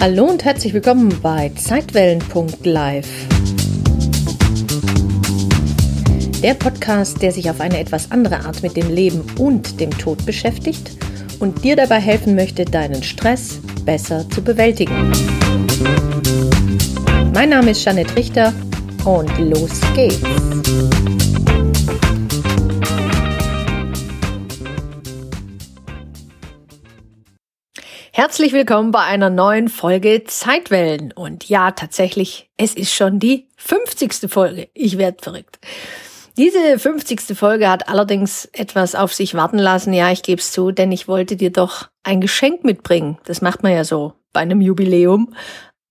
Hallo und herzlich willkommen bei Zeitwellen.live. Der Podcast, der sich auf eine etwas andere Art mit dem Leben und dem Tod beschäftigt und dir dabei helfen möchte, deinen Stress besser zu bewältigen. Mein Name ist Jeanette Richter und los geht's. Herzlich willkommen bei einer neuen Folge Zeitwellen. Und ja, tatsächlich, es ist schon die 50. Folge. Ich werde verrückt. Diese 50. Folge hat allerdings etwas auf sich warten lassen. Ja, ich gebe es zu, denn ich wollte dir doch ein Geschenk mitbringen. Das macht man ja so bei einem Jubiläum,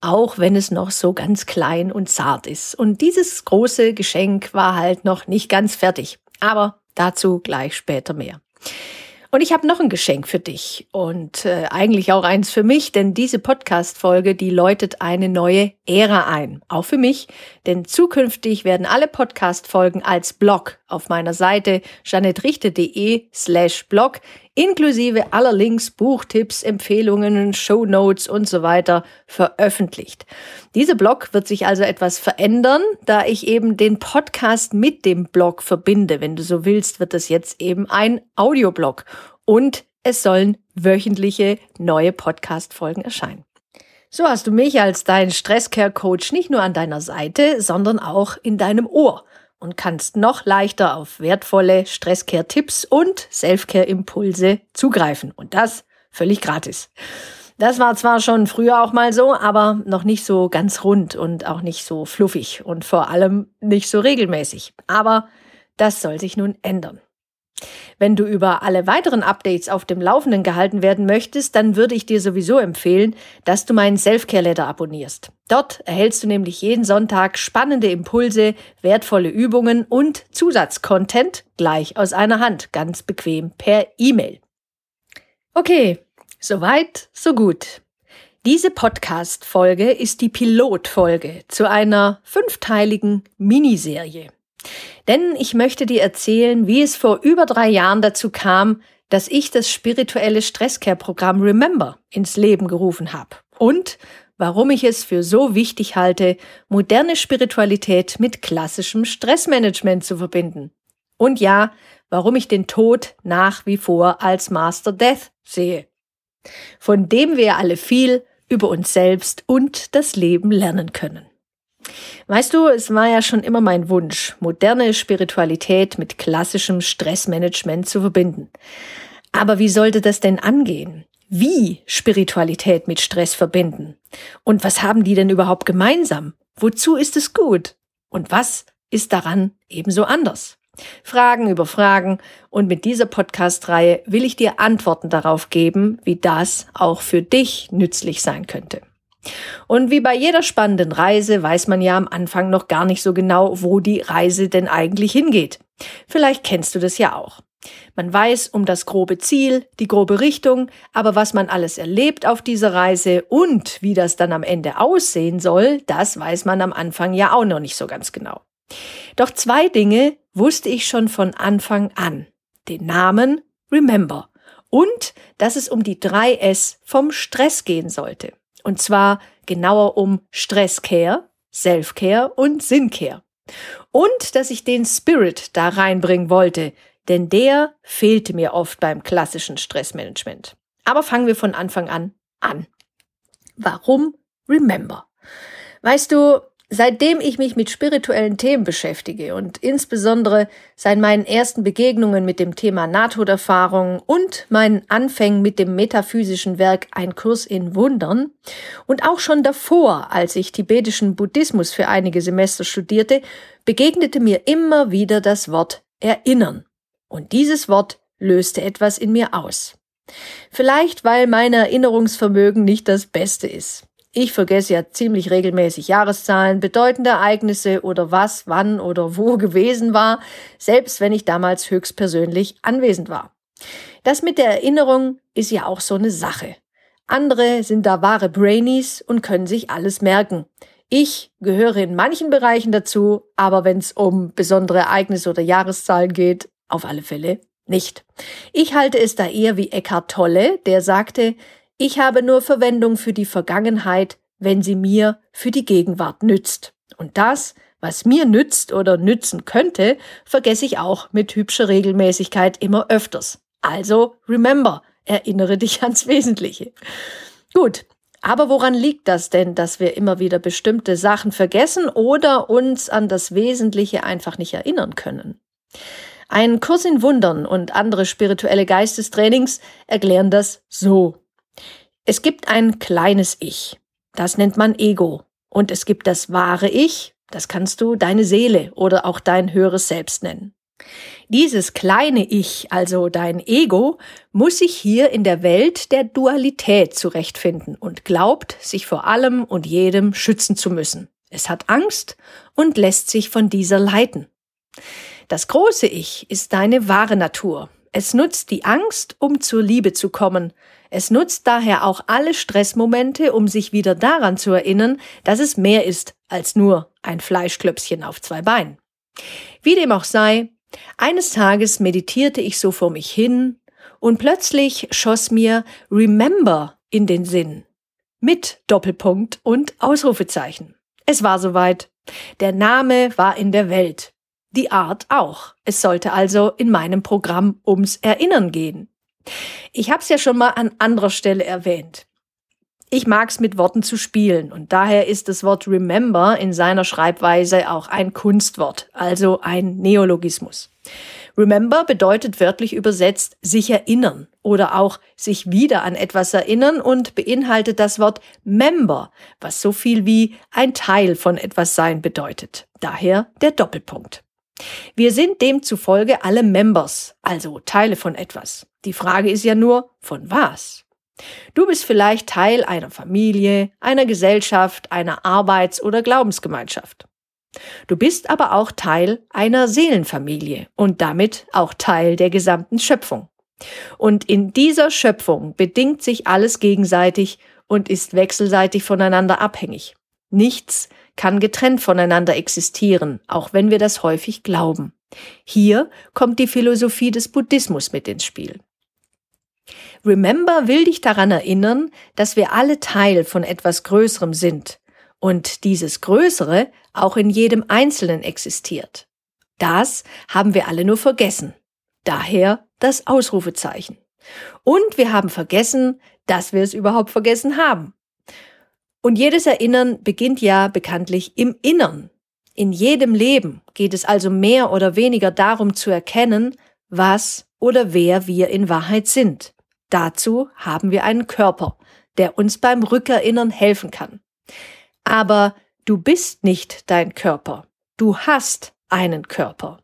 auch wenn es noch so ganz klein und zart ist. Und dieses große Geschenk war halt noch nicht ganz fertig. Aber dazu gleich später mehr. Und ich habe noch ein Geschenk für dich und eigentlich auch eins für mich, denn diese Podcast-Folge, die läutet eine neue Ära ein, auch für mich, denn zukünftig werden alle Podcast-Folgen als Blog auf meiner Seite jeanetterichter.de/blog inklusive aller Links, Buchtipps, Empfehlungen, Shownotes und so weiter veröffentlicht. Dieser Blog wird sich also etwas verändern, da ich eben den Podcast mit dem Blog verbinde. Wenn du so willst, wird das jetzt eben ein Audioblog und es sollen wöchentliche neue Podcast-Folgen erscheinen. So hast du mich als dein StressCare-Coach nicht nur an deiner Seite, sondern auch in deinem Ohr und kannst noch leichter auf wertvolle Stresscare-Tipps und Selfcare-Impulse zugreifen. Und das völlig gratis. Das war zwar schon früher auch mal so, aber noch nicht so ganz rund und auch nicht so fluffig und vor allem nicht so regelmäßig. Aber das soll sich nun ändern. Wenn du über alle weiteren Updates auf dem Laufenden gehalten werden möchtest, dann würde ich dir sowieso empfehlen, dass du meinen Selfcare-Letter abonnierst. Dort erhältst du nämlich jeden Sonntag spannende Impulse, wertvolle Übungen und Zusatzcontent gleich aus einer Hand, ganz bequem per E-Mail. Okay, soweit, so gut. Diese Podcast-Folge ist die Pilotfolge zu einer 5-teiligen Miniserie. Denn ich möchte dir erzählen, wie es vor über 3 Jahren dazu kam, dass ich das spirituelle StressCare-Programm RE:MEMBER ins Leben gerufen habe und warum ich es für so wichtig halte, moderne Spiritualität mit klassischem Stressmanagement zu verbinden. Und ja, warum ich den Tod nach wie vor als Master Death sehe, von dem wir alle viel über uns selbst und das Leben lernen können. Weißt du, es war ja schon immer mein Wunsch, moderne Spiritualität mit klassischem Stressmanagement zu verbinden. Aber wie sollte das denn angehen? Wie Spiritualität mit Stress verbinden? Und was haben die denn überhaupt gemeinsam? Wozu ist es gut? Und was ist daran ebenso anders? Fragen über Fragen und mit dieser Podcast-Reihe will ich dir Antworten darauf geben, wie das auch für dich nützlich sein könnte. Und wie bei jeder spannenden Reise weiß man ja am Anfang noch gar nicht so genau, wo die Reise denn eigentlich hingeht. Vielleicht kennst du das ja auch. Man weiß um das grobe Ziel, die grobe Richtung, aber was man alles erlebt auf dieser Reise und wie das dann am Ende aussehen soll, das weiß man am Anfang ja auch noch nicht so ganz genau. Doch 2 Dinge wusste ich schon von Anfang an. Den Namen Remember und dass es um die 3S vom Stress gehen sollte. Und zwar genauer um Stresscare, Selfcare und Sinncare. Und dass ich den Spirit da reinbringen wollte, denn der fehlte mir oft beim klassischen Stressmanagement. Aber fangen wir von Anfang an. Warum Remember? Weißt du, seitdem ich mich mit spirituellen Themen beschäftige und insbesondere seit meinen ersten Begegnungen mit dem Thema Nahtoderfahrung und meinen Anfängen mit dem metaphysischen Werk Ein Kurs in Wundern und auch schon davor, als ich tibetischen Buddhismus für einige Semester studierte, begegnete mir immer wieder das Wort Erinnern. Und dieses Wort löste etwas in mir aus. Vielleicht, weil mein Erinnerungsvermögen nicht das Beste ist. Ich vergesse ja ziemlich regelmäßig Jahreszahlen, bedeutende Ereignisse oder was, wann oder wo gewesen war, selbst wenn ich damals höchstpersönlich anwesend war. Das mit der Erinnerung ist ja auch so eine Sache. Andere sind da wahre Brainies und können sich alles merken. Ich gehöre in manchen Bereichen dazu, aber wenn es um besondere Ereignisse oder Jahreszahlen geht, auf alle Fälle nicht. Ich halte es da eher wie Eckhart Tolle, der sagte: Ich habe nur Verwendung für die Vergangenheit, wenn sie mir für die Gegenwart nützt. Und das, was mir nützt oder nützen könnte, vergesse ich auch mit hübscher Regelmäßigkeit immer öfters. Also remember, erinnere dich ans Wesentliche. Gut, aber woran liegt das denn, dass wir immer wieder bestimmte Sachen vergessen oder uns an das Wesentliche einfach nicht erinnern können? Ein Kurs in Wundern und andere spirituelle Geistestrainings erklären das so. Es gibt ein kleines Ich, das nennt man Ego. Und es gibt das wahre Ich, das kannst du deine Seele oder auch dein höheres Selbst nennen. Dieses kleine Ich, also dein Ego, muss sich hier in der Welt der Dualität zurechtfinden und glaubt, sich vor allem und jedem schützen zu müssen. Es hat Angst und lässt sich von dieser leiten. Das große Ich ist deine wahre Natur. Es nutzt die Angst, um zur Liebe zu kommen. Es nutzt daher auch alle Stressmomente, um sich wieder daran zu erinnern, dass es mehr ist als nur ein Fleischklöpfchen auf zwei Beinen. Wie dem auch sei, eines Tages meditierte ich so vor mich hin und plötzlich schoss mir Remember in den Sinn. Mit Doppelpunkt und Ausrufezeichen. Es war soweit. Der Name war in der Welt. Die Art auch. Es sollte also in meinem Programm ums Erinnern gehen. Ich habe es ja schon mal an anderer Stelle erwähnt. Ich mag es, mit Worten zu spielen und daher ist das Wort Remember in seiner Schreibweise auch ein Kunstwort, also ein Neologismus. Remember bedeutet wörtlich übersetzt sich erinnern oder auch sich wieder an etwas erinnern und beinhaltet das Wort Member, was so viel wie ein Teil von etwas sein bedeutet. Daher der Doppelpunkt. Wir sind demzufolge alle Members, also Teile von etwas. Die Frage ist ja nur, von was? Du bist vielleicht Teil einer Familie, einer Gesellschaft, einer Arbeits- oder Glaubensgemeinschaft. Du bist aber auch Teil einer Seelenfamilie und damit auch Teil der gesamten Schöpfung. Und in dieser Schöpfung bedingt sich alles gegenseitig und ist wechselseitig voneinander abhängig. Nichts kann getrennt voneinander existieren, auch wenn wir das häufig glauben. Hier kommt die Philosophie des Buddhismus mit ins Spiel. Remember will dich daran erinnern, dass wir alle Teil von etwas Größerem sind und dieses Größere auch in jedem Einzelnen existiert. Das haben wir alle nur vergessen. Daher das Ausrufezeichen. Und wir haben vergessen, dass wir es überhaupt vergessen haben. Und jedes Erinnern beginnt ja bekanntlich im Innern. In jedem Leben geht es also mehr oder weniger darum zu erkennen, was oder wer wir in Wahrheit sind. Dazu haben wir einen Körper, der uns beim Rückerinnern helfen kann. Aber du bist nicht dein Körper. Du hast einen Körper.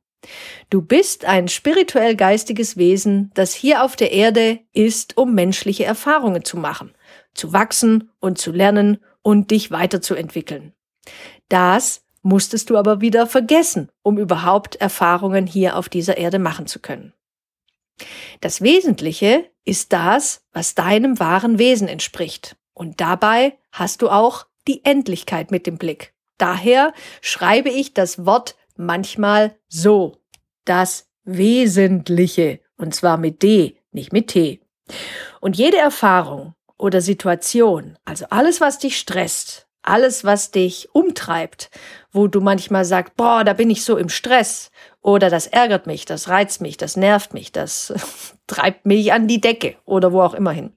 Du bist ein spirituell-geistiges Wesen, das hier auf der Erde ist, um menschliche Erfahrungen zu machen, zu wachsen und zu lernen und dich weiterzuentwickeln. Das musstest du aber wieder vergessen, um überhaupt Erfahrungen hier auf dieser Erde machen zu können. Das Wesentliche ist das, was deinem wahren Wesen entspricht. Und dabei hast du auch die Endlichkeit mit dem Blick. Daher schreibe ich das Wort manchmal so. Das Wesentliche. Und zwar mit D, nicht mit T. Und jede Erfahrung oder Situation, also alles, was dich stresst, alles, was dich umtreibt, wo du manchmal sagst, boah, da bin ich so im Stress oder das ärgert mich, das reizt mich, das nervt mich, das treibt mich an die Decke oder wo auch immer hin.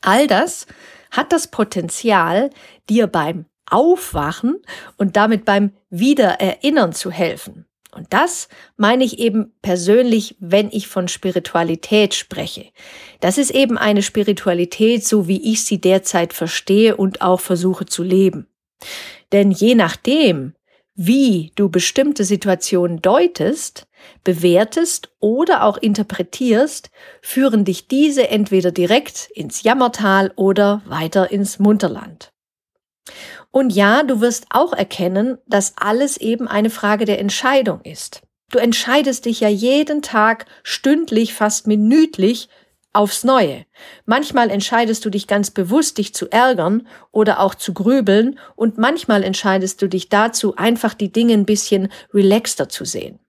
All das hat das Potenzial, dir beim Aufwachen und damit beim Wiedererinnern zu helfen. Und das meine ich eben persönlich, wenn ich von Spiritualität spreche. Das ist eben eine Spiritualität, so wie ich sie derzeit verstehe und auch versuche zu leben. Denn je nachdem, wie du bestimmte Situationen deutest, bewertest oder auch interpretierst, führen dich diese entweder direkt ins Jammertal oder weiter ins Munterland. Und ja, du wirst auch erkennen, dass alles eben eine Frage der Entscheidung ist. Du entscheidest dich ja jeden Tag, stündlich, fast minütlich aufs Neue. Manchmal entscheidest du dich ganz bewusst, dich zu ärgern oder auch zu grübeln und manchmal entscheidest du dich dazu, einfach die Dinge ein bisschen relaxter zu sehen.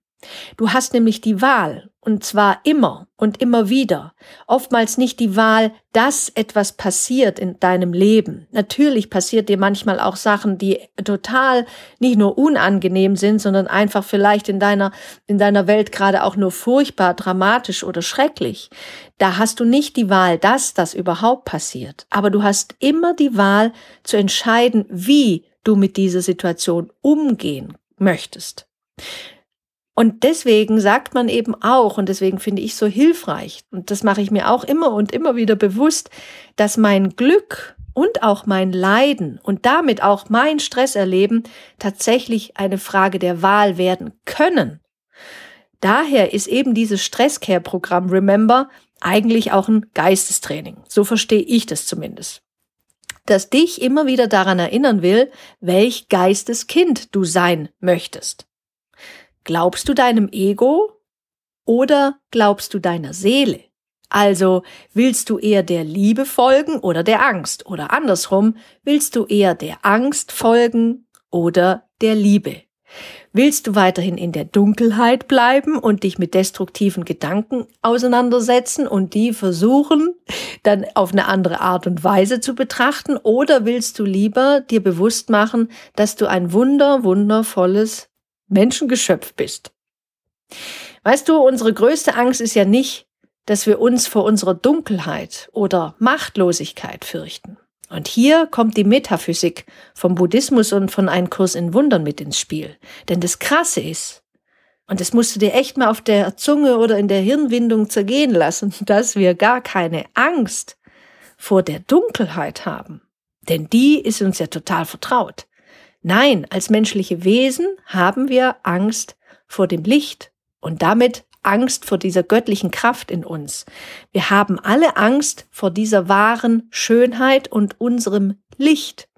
Du hast nämlich die Wahl Und zwar immer und immer wieder. Oftmals nicht die Wahl, dass etwas passiert in deinem Leben. Natürlich passiert dir manchmal auch Sachen, die total nicht nur unangenehm sind, sondern einfach vielleicht in deiner Welt gerade auch nur furchtbar, dramatisch oder schrecklich. Da hast du nicht die Wahl, dass das überhaupt passiert. Aber du hast immer die Wahl zu entscheiden, wie du mit dieser Situation umgehen möchtest. Und deswegen sagt man eben auch, und deswegen finde ich so hilfreich, und das mache ich mir auch immer und immer wieder bewusst, dass mein Glück und auch mein Leiden und damit auch mein Stresserleben tatsächlich eine Frage der Wahl werden können. Daher ist eben dieses StressCare-Programm RE:MEMBER eigentlich auch ein Geistestraining. So verstehe ich das zumindest. Das dich immer wieder daran erinnern will, welch Geisteskind du sein möchtest. Glaubst du deinem Ego oder glaubst du deiner Seele? Also willst du eher der Liebe folgen oder der Angst? Oder andersrum, willst du eher der Angst folgen oder der Liebe? Willst du weiterhin in der Dunkelheit bleiben und dich mit destruktiven Gedanken auseinandersetzen und die versuchen, dann auf eine andere Art und Weise zu betrachten? Oder willst du lieber dir bewusst machen, dass du ein wundervolles Menschengeschöpf bist. Weißt du, unsere größte Angst ist ja nicht, dass wir uns vor unserer Dunkelheit oder Machtlosigkeit fürchten. Und hier kommt die Metaphysik vom Buddhismus und von Ein Kurs in Wundern mit ins Spiel. Denn das Krasse ist, und das musst du dir echt mal auf der Zunge oder in der Hirnwindung zergehen lassen, dass wir gar keine Angst vor der Dunkelheit haben. Denn die ist uns ja total vertraut. Nein, als menschliche Wesen haben wir Angst vor dem Licht und damit Angst vor dieser göttlichen Kraft in uns. Wir haben alle Angst vor dieser wahren Schönheit und unserem Licht.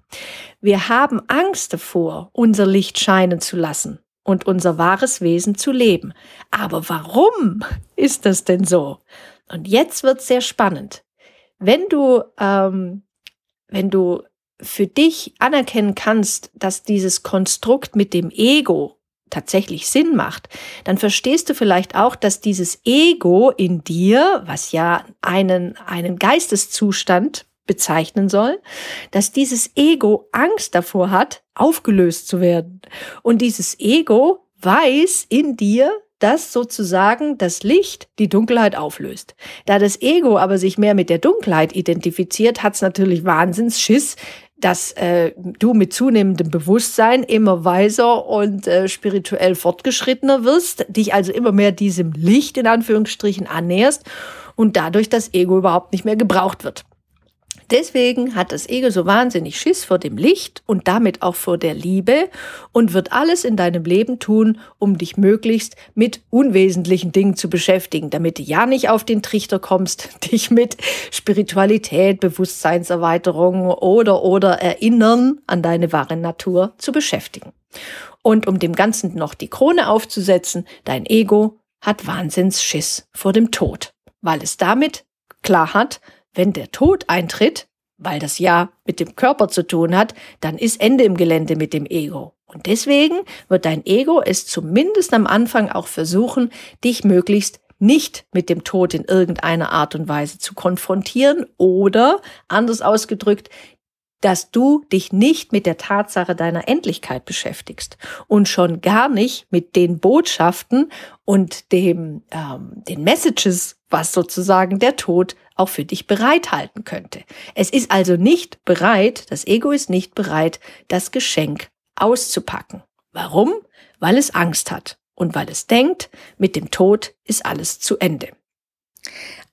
Wir haben Angst davor, unser Licht scheinen zu lassen und unser wahres Wesen zu leben. Aber warum ist das denn so? Und jetzt wird's sehr spannend. Wenn du für dich anerkennen kannst, dass dieses Konstrukt mit dem Ego tatsächlich Sinn macht, dann verstehst du vielleicht auch, dass dieses Ego in dir, was ja einen Geisteszustand bezeichnen soll, dass dieses Ego Angst davor hat, aufgelöst zu werden. Und dieses Ego weiß in dir, dass sozusagen das Licht die Dunkelheit auflöst. Da das Ego aber sich mehr mit der Dunkelheit identifiziert, hat's natürlich Wahnsinnsschiss, dass du mit zunehmendem Bewusstsein immer weiser und spirituell fortgeschrittener wirst, dich also immer mehr diesem Licht in Anführungsstrichen annäherst und dadurch das Ego überhaupt nicht mehr gebraucht wird. Deswegen hat das Ego so wahnsinnig Schiss vor dem Licht und damit auch vor der Liebe und wird alles in deinem Leben tun, um dich möglichst mit unwesentlichen Dingen zu beschäftigen, damit du ja nicht auf den Trichter kommst, dich mit Spiritualität, Bewusstseinserweiterung oder Erinnern an deine wahre Natur zu beschäftigen. Und um dem Ganzen noch die Krone aufzusetzen, dein Ego hat Wahnsinnsschiss vor dem Tod, weil es damit klar hat, wenn der Tod eintritt, weil das ja mit dem Körper zu tun hat, dann ist Ende im Gelände mit dem Ego. Und deswegen wird dein Ego es zumindest am Anfang auch versuchen, dich möglichst nicht mit dem Tod in irgendeiner Art und Weise zu konfrontieren oder, anders ausgedrückt, dass du dich nicht mit der Tatsache deiner Endlichkeit beschäftigst und schon gar nicht mit den Botschaften und den Messages, was sozusagen der Tod auch für dich bereithalten könnte. Es ist also nicht bereit, das Ego ist nicht bereit, das Geschenk auszupacken. Warum? Weil es Angst hat und weil es denkt, mit dem Tod ist alles zu Ende.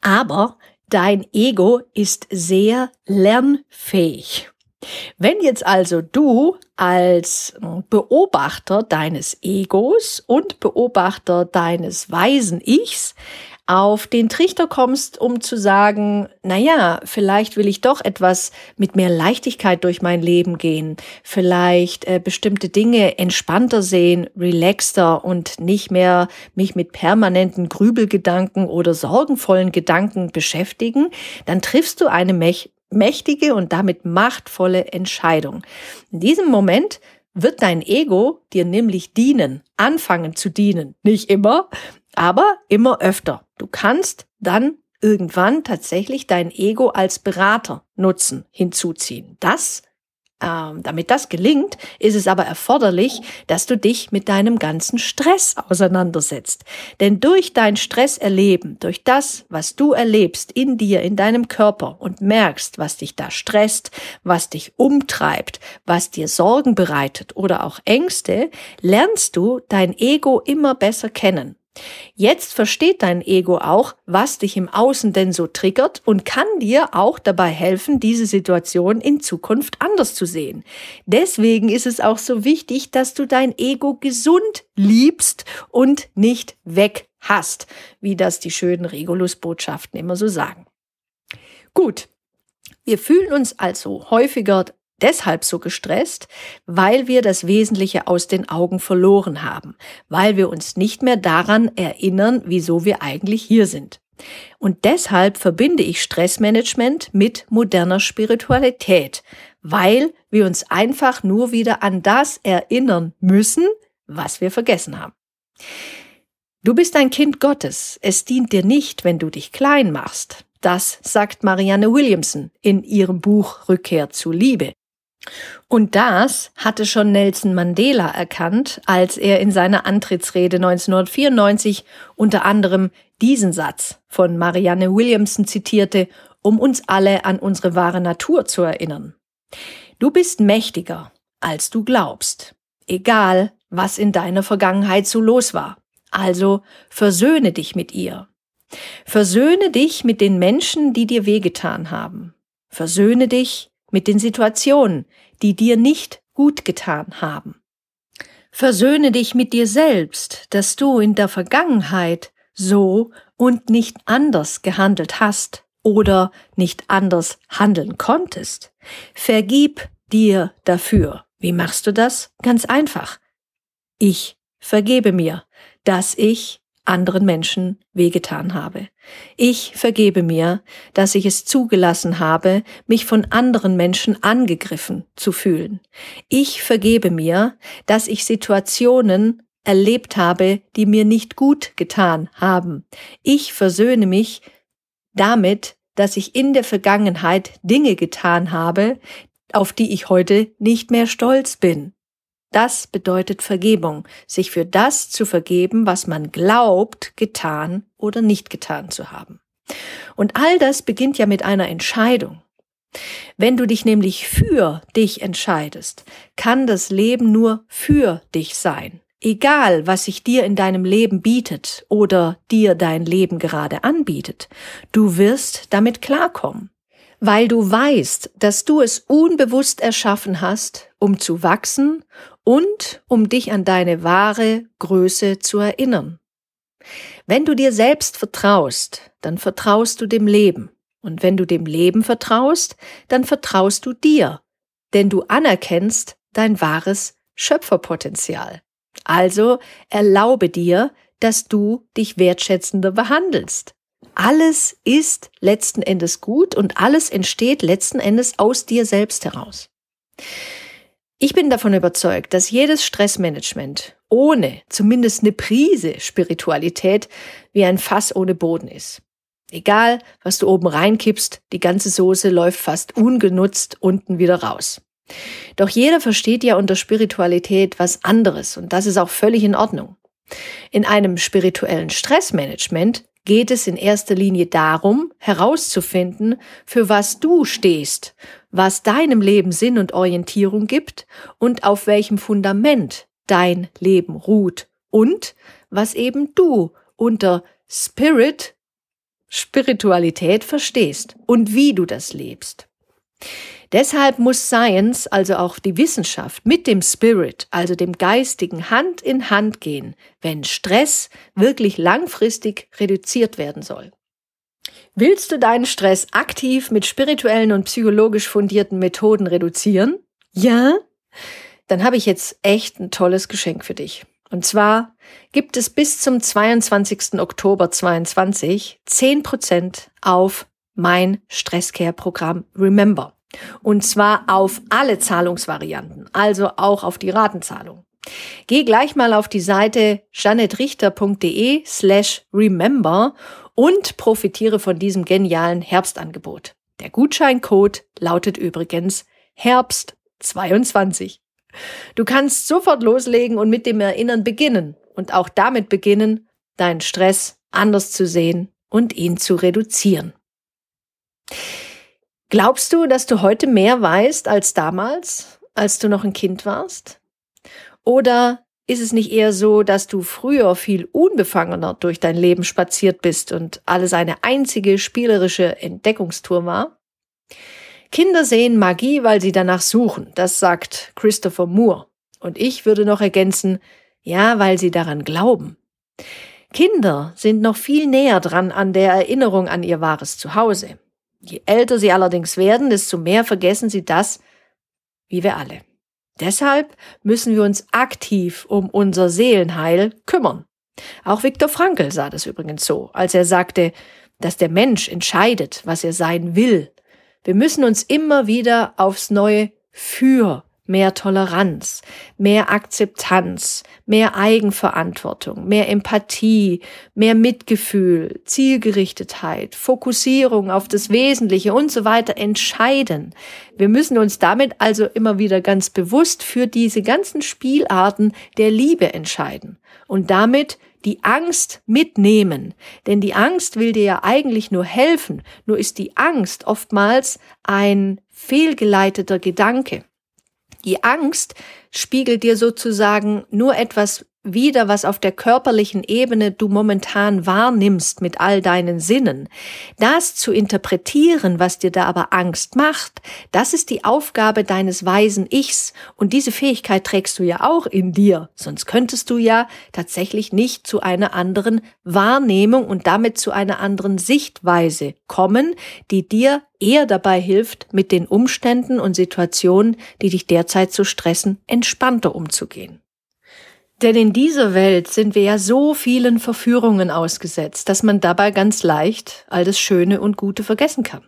Aber dein Ego ist sehr lernfähig. Wenn jetzt also du als Beobachter deines Egos und Beobachter deines weisen Ichs auf den Trichter kommst, um zu sagen, naja, vielleicht will ich doch etwas mit mehr Leichtigkeit durch mein Leben gehen, vielleicht bestimmte Dinge entspannter sehen, relaxter und nicht mehr mich mit permanenten Grübelgedanken oder sorgenvollen Gedanken beschäftigen, dann triffst du eine mächtige und damit machtvolle Entscheidung. In diesem Moment wird dein Ego dir nämlich anfangen zu dienen. Nicht immer, aber immer öfter. Du kannst dann irgendwann tatsächlich dein Ego als Berater nutzen, hinzuziehen. Damit das gelingt, ist es aber erforderlich, dass du dich mit deinem ganzen Stress auseinandersetzt. Denn durch dein Stresserleben, durch das, was du erlebst in dir, in deinem Körper und merkst, was dich da stresst, was dich umtreibt, was dir Sorgen bereitet oder auch Ängste, lernst du dein Ego immer besser kennen. Jetzt versteht dein Ego auch, was dich im Außen denn so triggert und kann dir auch dabei helfen, diese Situation in Zukunft anders zu sehen. Deswegen ist es auch so wichtig, dass du dein Ego gesund liebst und nicht weghasst, wie das die schönen Regulus-Botschaften immer so sagen. Gut, wir fühlen uns also häufiger deshalb so gestresst, weil wir das Wesentliche aus den Augen verloren haben, weil wir uns nicht mehr daran erinnern, wieso wir eigentlich hier sind. Und deshalb verbinde ich Stressmanagement mit moderner Spiritualität, weil wir uns einfach nur wieder an das erinnern müssen, was wir vergessen haben. Du bist ein Kind Gottes. Es dient dir nicht, wenn du dich klein machst. Das sagt Marianne Williamson in ihrem Buch Rückkehr zur Liebe. Und das hatte schon Nelson Mandela erkannt, als er in seiner Antrittsrede 1994 unter anderem diesen Satz von Marianne Williamson zitierte, um uns alle an unsere wahre Natur zu erinnern. Du bist mächtiger, als du glaubst, egal was in deiner Vergangenheit so los war. Also versöhne dich mit ihr. Versöhne dich mit den Menschen, die dir wehgetan haben. Versöhne dich mit den Situationen, die dir nicht gut getan haben. Versöhne dich mit dir selbst, dass du in der Vergangenheit so und nicht anders gehandelt hast oder nicht anders handeln konntest. Vergib dir dafür. Wie machst du das? Ganz einfach. Ich vergebe mir, dass ich anderen Menschen wehgetan habe. Ich vergebe mir, dass ich es zugelassen habe, mich von anderen Menschen angegriffen zu fühlen. Ich vergebe mir, dass ich Situationen erlebt habe, die mir nicht gut getan haben. Ich versöhne mich damit, dass ich in der Vergangenheit Dinge getan habe, auf die ich heute nicht mehr stolz bin. Das bedeutet Vergebung, sich für das zu vergeben, was man glaubt, getan oder nicht getan zu haben. Und all das beginnt ja mit einer Entscheidung. Wenn du dich nämlich für dich entscheidest, kann das Leben nur für dich sein. Egal, was sich dir in deinem Leben bietet oder dir dein Leben gerade anbietet, du wirst damit klarkommen. Weil du weißt, dass du es unbewusst erschaffen hast, um zu wachsen und um dich an deine wahre Größe zu erinnern. Wenn du dir selbst vertraust, dann vertraust du dem Leben. Und wenn du dem Leben vertraust, dann vertraust du dir, denn du anerkennst dein wahres Schöpferpotenzial. Also erlaube dir, dass du dich wertschätzender behandelst. Alles ist letzten Endes gut und alles entsteht letzten Endes aus dir selbst heraus. Ich bin davon überzeugt, dass jedes Stressmanagement ohne zumindest eine Prise Spiritualität wie ein Fass ohne Boden ist. Egal, was du oben reinkippst, die ganze Soße läuft fast ungenutzt unten wieder raus. Doch jeder versteht ja unter Spiritualität was anderes und das ist auch völlig in Ordnung. In einem spirituellen Stressmanagement geht es in erster Linie darum, herauszufinden, für was du stehst, was deinem Leben Sinn und Orientierung gibt und auf welchem Fundament dein Leben ruht und was eben du unter Spiritualität verstehst und wie du das lebst. Deshalb muss Science, also auch die Wissenschaft, mit dem Spirit, also dem Geistigen, Hand in Hand gehen, wenn Stress wirklich langfristig reduziert werden soll. Willst du deinen Stress aktiv mit spirituellen und psychologisch fundierten Methoden reduzieren? Ja? Dann habe ich jetzt echt ein tolles Geschenk für dich. Und zwar gibt es bis zum 22. Oktober 2022 10% auf mein StressCare-Programm RE:MEMBER. Und zwar auf alle Zahlungsvarianten, also auch auf die Ratenzahlung. Geh gleich mal auf die Seite jeanetterichter.de/remember und profitiere von diesem genialen Herbstangebot. Der Gutscheincode lautet übrigens Herbst22. Du kannst sofort loslegen und mit dem Erinnern beginnen und auch damit beginnen, deinen Stress anders zu sehen und ihn zu reduzieren. Glaubst du, dass du heute mehr weißt als damals, als du noch ein Kind warst? Oder ist es nicht eher so, dass du früher viel unbefangener durch dein Leben spaziert bist und alles eine einzige spielerische Entdeckungstour war? Kinder sehen Magie, weil sie danach suchen, das sagt Christopher Moore. Und ich würde noch ergänzen, ja, weil sie daran glauben. Kinder sind noch viel näher dran an der Erinnerung an ihr wahres Zuhause. Je älter sie allerdings werden, desto mehr vergessen sie das, wie wir alle. Deshalb müssen wir uns aktiv um unser Seelenheil kümmern. Auch Viktor Frankl sah das übrigens so, als er sagte, dass der Mensch entscheidet, was er sein will. Wir müssen uns immer wieder aufs Neue für mehr Toleranz, mehr Akzeptanz, mehr Eigenverantwortung, mehr Empathie, mehr Mitgefühl, Zielgerichtetheit, Fokussierung auf das Wesentliche und so weiter entscheiden. Wir müssen uns damit also immer wieder ganz bewusst für diese ganzen Spielarten der Liebe entscheiden und damit die Angst mitnehmen. Denn die Angst will dir ja eigentlich nur helfen, nur ist die Angst oftmals ein fehlgeleiteter Gedanke. Die Angst spiegelt dir sozusagen nur etwas wider, was auf der körperlichen Ebene du momentan wahrnimmst mit all deinen Sinnen. Das zu interpretieren, was dir da aber Angst macht, das ist die Aufgabe deines weisen Ichs. Und diese Fähigkeit trägst du ja auch in dir. Sonst könntest du ja tatsächlich nicht zu einer anderen Wahrnehmung und damit zu einer anderen Sichtweise kommen, die dir eher dabei hilft, mit den Umständen und Situationen, die dich derzeit so stressen, entspannter umzugehen. Denn in dieser Welt sind wir ja so vielen Verführungen ausgesetzt, dass man dabei ganz leicht all das Schöne und Gute vergessen kann.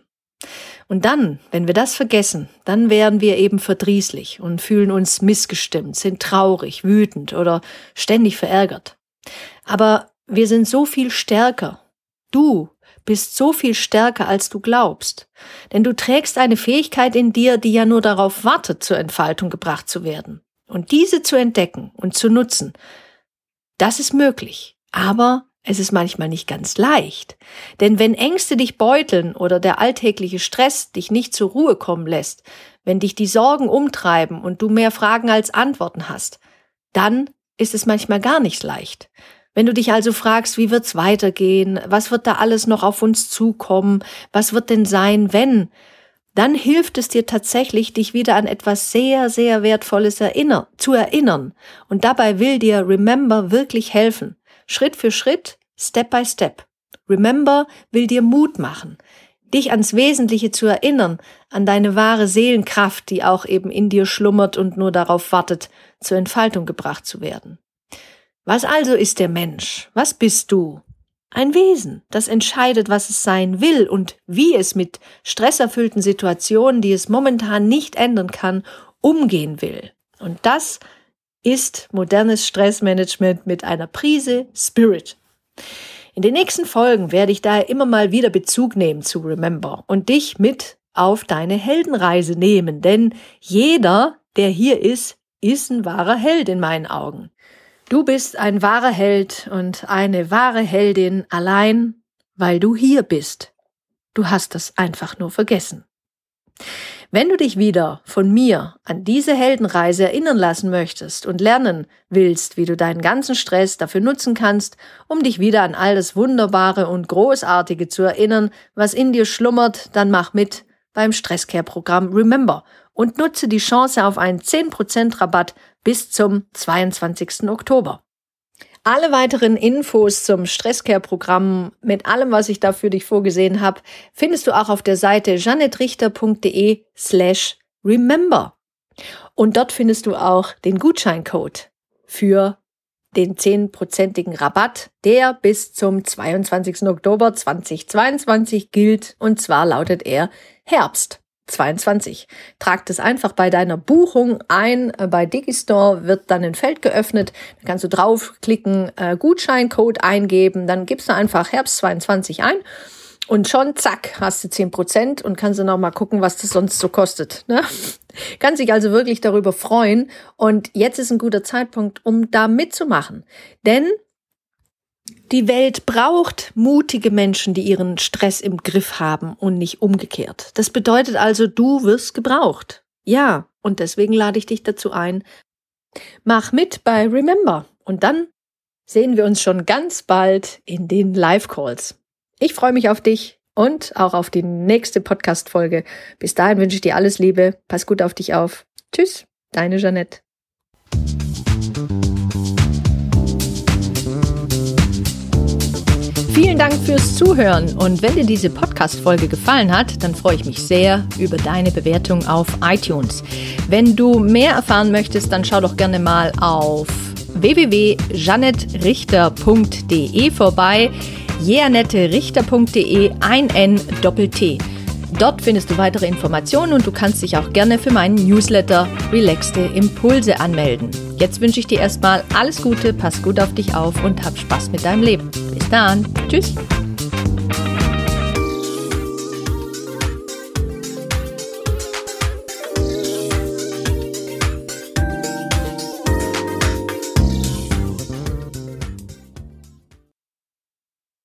Und dann, wenn wir das vergessen, dann wären wir eben verdrießlich und fühlen uns missgestimmt, sind traurig, wütend oder ständig verärgert. Aber wir sind so viel stärker. Du bist so viel stärker, als du glaubst. Denn du trägst eine Fähigkeit in dir, die ja nur darauf wartet, zur Entfaltung gebracht zu werden. Und diese zu entdecken und zu nutzen, das ist möglich. Aber es ist manchmal nicht ganz leicht. Denn wenn Ängste dich beuteln oder der alltägliche Stress dich nicht zur Ruhe kommen lässt, wenn dich die Sorgen umtreiben und du mehr Fragen als Antworten hast, dann ist es manchmal gar nicht leicht. Wenn du dich also fragst, wie wird's weitergehen, was wird da alles noch auf uns zukommen, was wird denn sein, wenn, dann hilft es dir tatsächlich, dich wieder an etwas sehr, sehr Wertvolles zu erinnern. Und dabei will dir Remember wirklich helfen. Schritt für Schritt, Step by Step. Remember will dir Mut machen, dich ans Wesentliche zu erinnern, an deine wahre Seelenkraft, die auch eben in dir schlummert und nur darauf wartet, zur Entfaltung gebracht zu werden. Was also ist der Mensch? Was bist du? Ein Wesen, das entscheidet, was es sein will und wie es mit stresserfüllten Situationen, die es momentan nicht ändern kann, umgehen will. Und das ist modernes Stressmanagement mit einer Prise Spirit. In den nächsten Folgen werde ich daher immer mal wieder Bezug nehmen zu Remember und dich mit auf deine Heldenreise nehmen, denn jeder, der hier ist, ist ein wahrer Held in meinen Augen. Du bist ein wahrer Held und eine wahre Heldin allein, weil du hier bist. Du hast das einfach nur vergessen. Wenn du dich wieder von mir an diese Heldenreise erinnern lassen möchtest und lernen willst, wie du deinen ganzen Stress dafür nutzen kannst, um dich wieder an all das Wunderbare und Großartige zu erinnern, was in dir schlummert, dann mach mit beim StressCare-Programm Remember und nutze die Chance auf einen 10% Rabatt bis zum 22. Oktober. Alle weiteren Infos zum StressCare-Programm mit allem, was ich da für dich vorgesehen habe, findest du auch auf der Seite jeanetterichter.de/remember. Und dort findest du auch den Gutscheincode für den 10%igen Rabatt, der bis zum 22. Oktober 2022 gilt. Und zwar lautet er Herbst. 22. Trag das einfach bei deiner Buchung ein. Bei Digistore wird dann ein Feld geöffnet. Da kannst du draufklicken, Gutscheincode eingeben. Dann gibst du einfach Herbst 22 ein. Und schon, zack, hast du 10% und kannst du noch mal gucken, was das sonst so kostet. Ne? Kann sich also wirklich darüber freuen. Und jetzt ist ein guter Zeitpunkt, um da mitzumachen. Denn die Welt braucht mutige Menschen, die ihren Stress im Griff haben und nicht umgekehrt. Das bedeutet also, du wirst gebraucht. Ja, und deswegen lade ich dich dazu ein. Mach mit bei Remember. Und dann sehen wir uns schon ganz bald in den Live-Calls. Ich freue mich auf dich und auch auf die nächste Podcast-Folge. Bis dahin wünsche ich dir alles Liebe. Pass gut auf dich auf. Tschüss, deine Jeanette. Vielen Dank fürs Zuhören. Und wenn dir diese Podcast-Folge gefallen hat, dann freue ich mich sehr über deine Bewertung auf iTunes. Wenn du mehr erfahren möchtest, dann schau doch gerne mal auf www.jeanetterichter.de vorbei. jeanetterichter.de, ein N, Doppel-T. Dort findest du weitere Informationen und du kannst dich auch gerne für meinen Newsletter Relaxte Impulse anmelden. Jetzt wünsche ich dir erstmal alles Gute, pass gut auf dich auf und hab Spaß mit deinem Leben. Bis dann. Tschüss.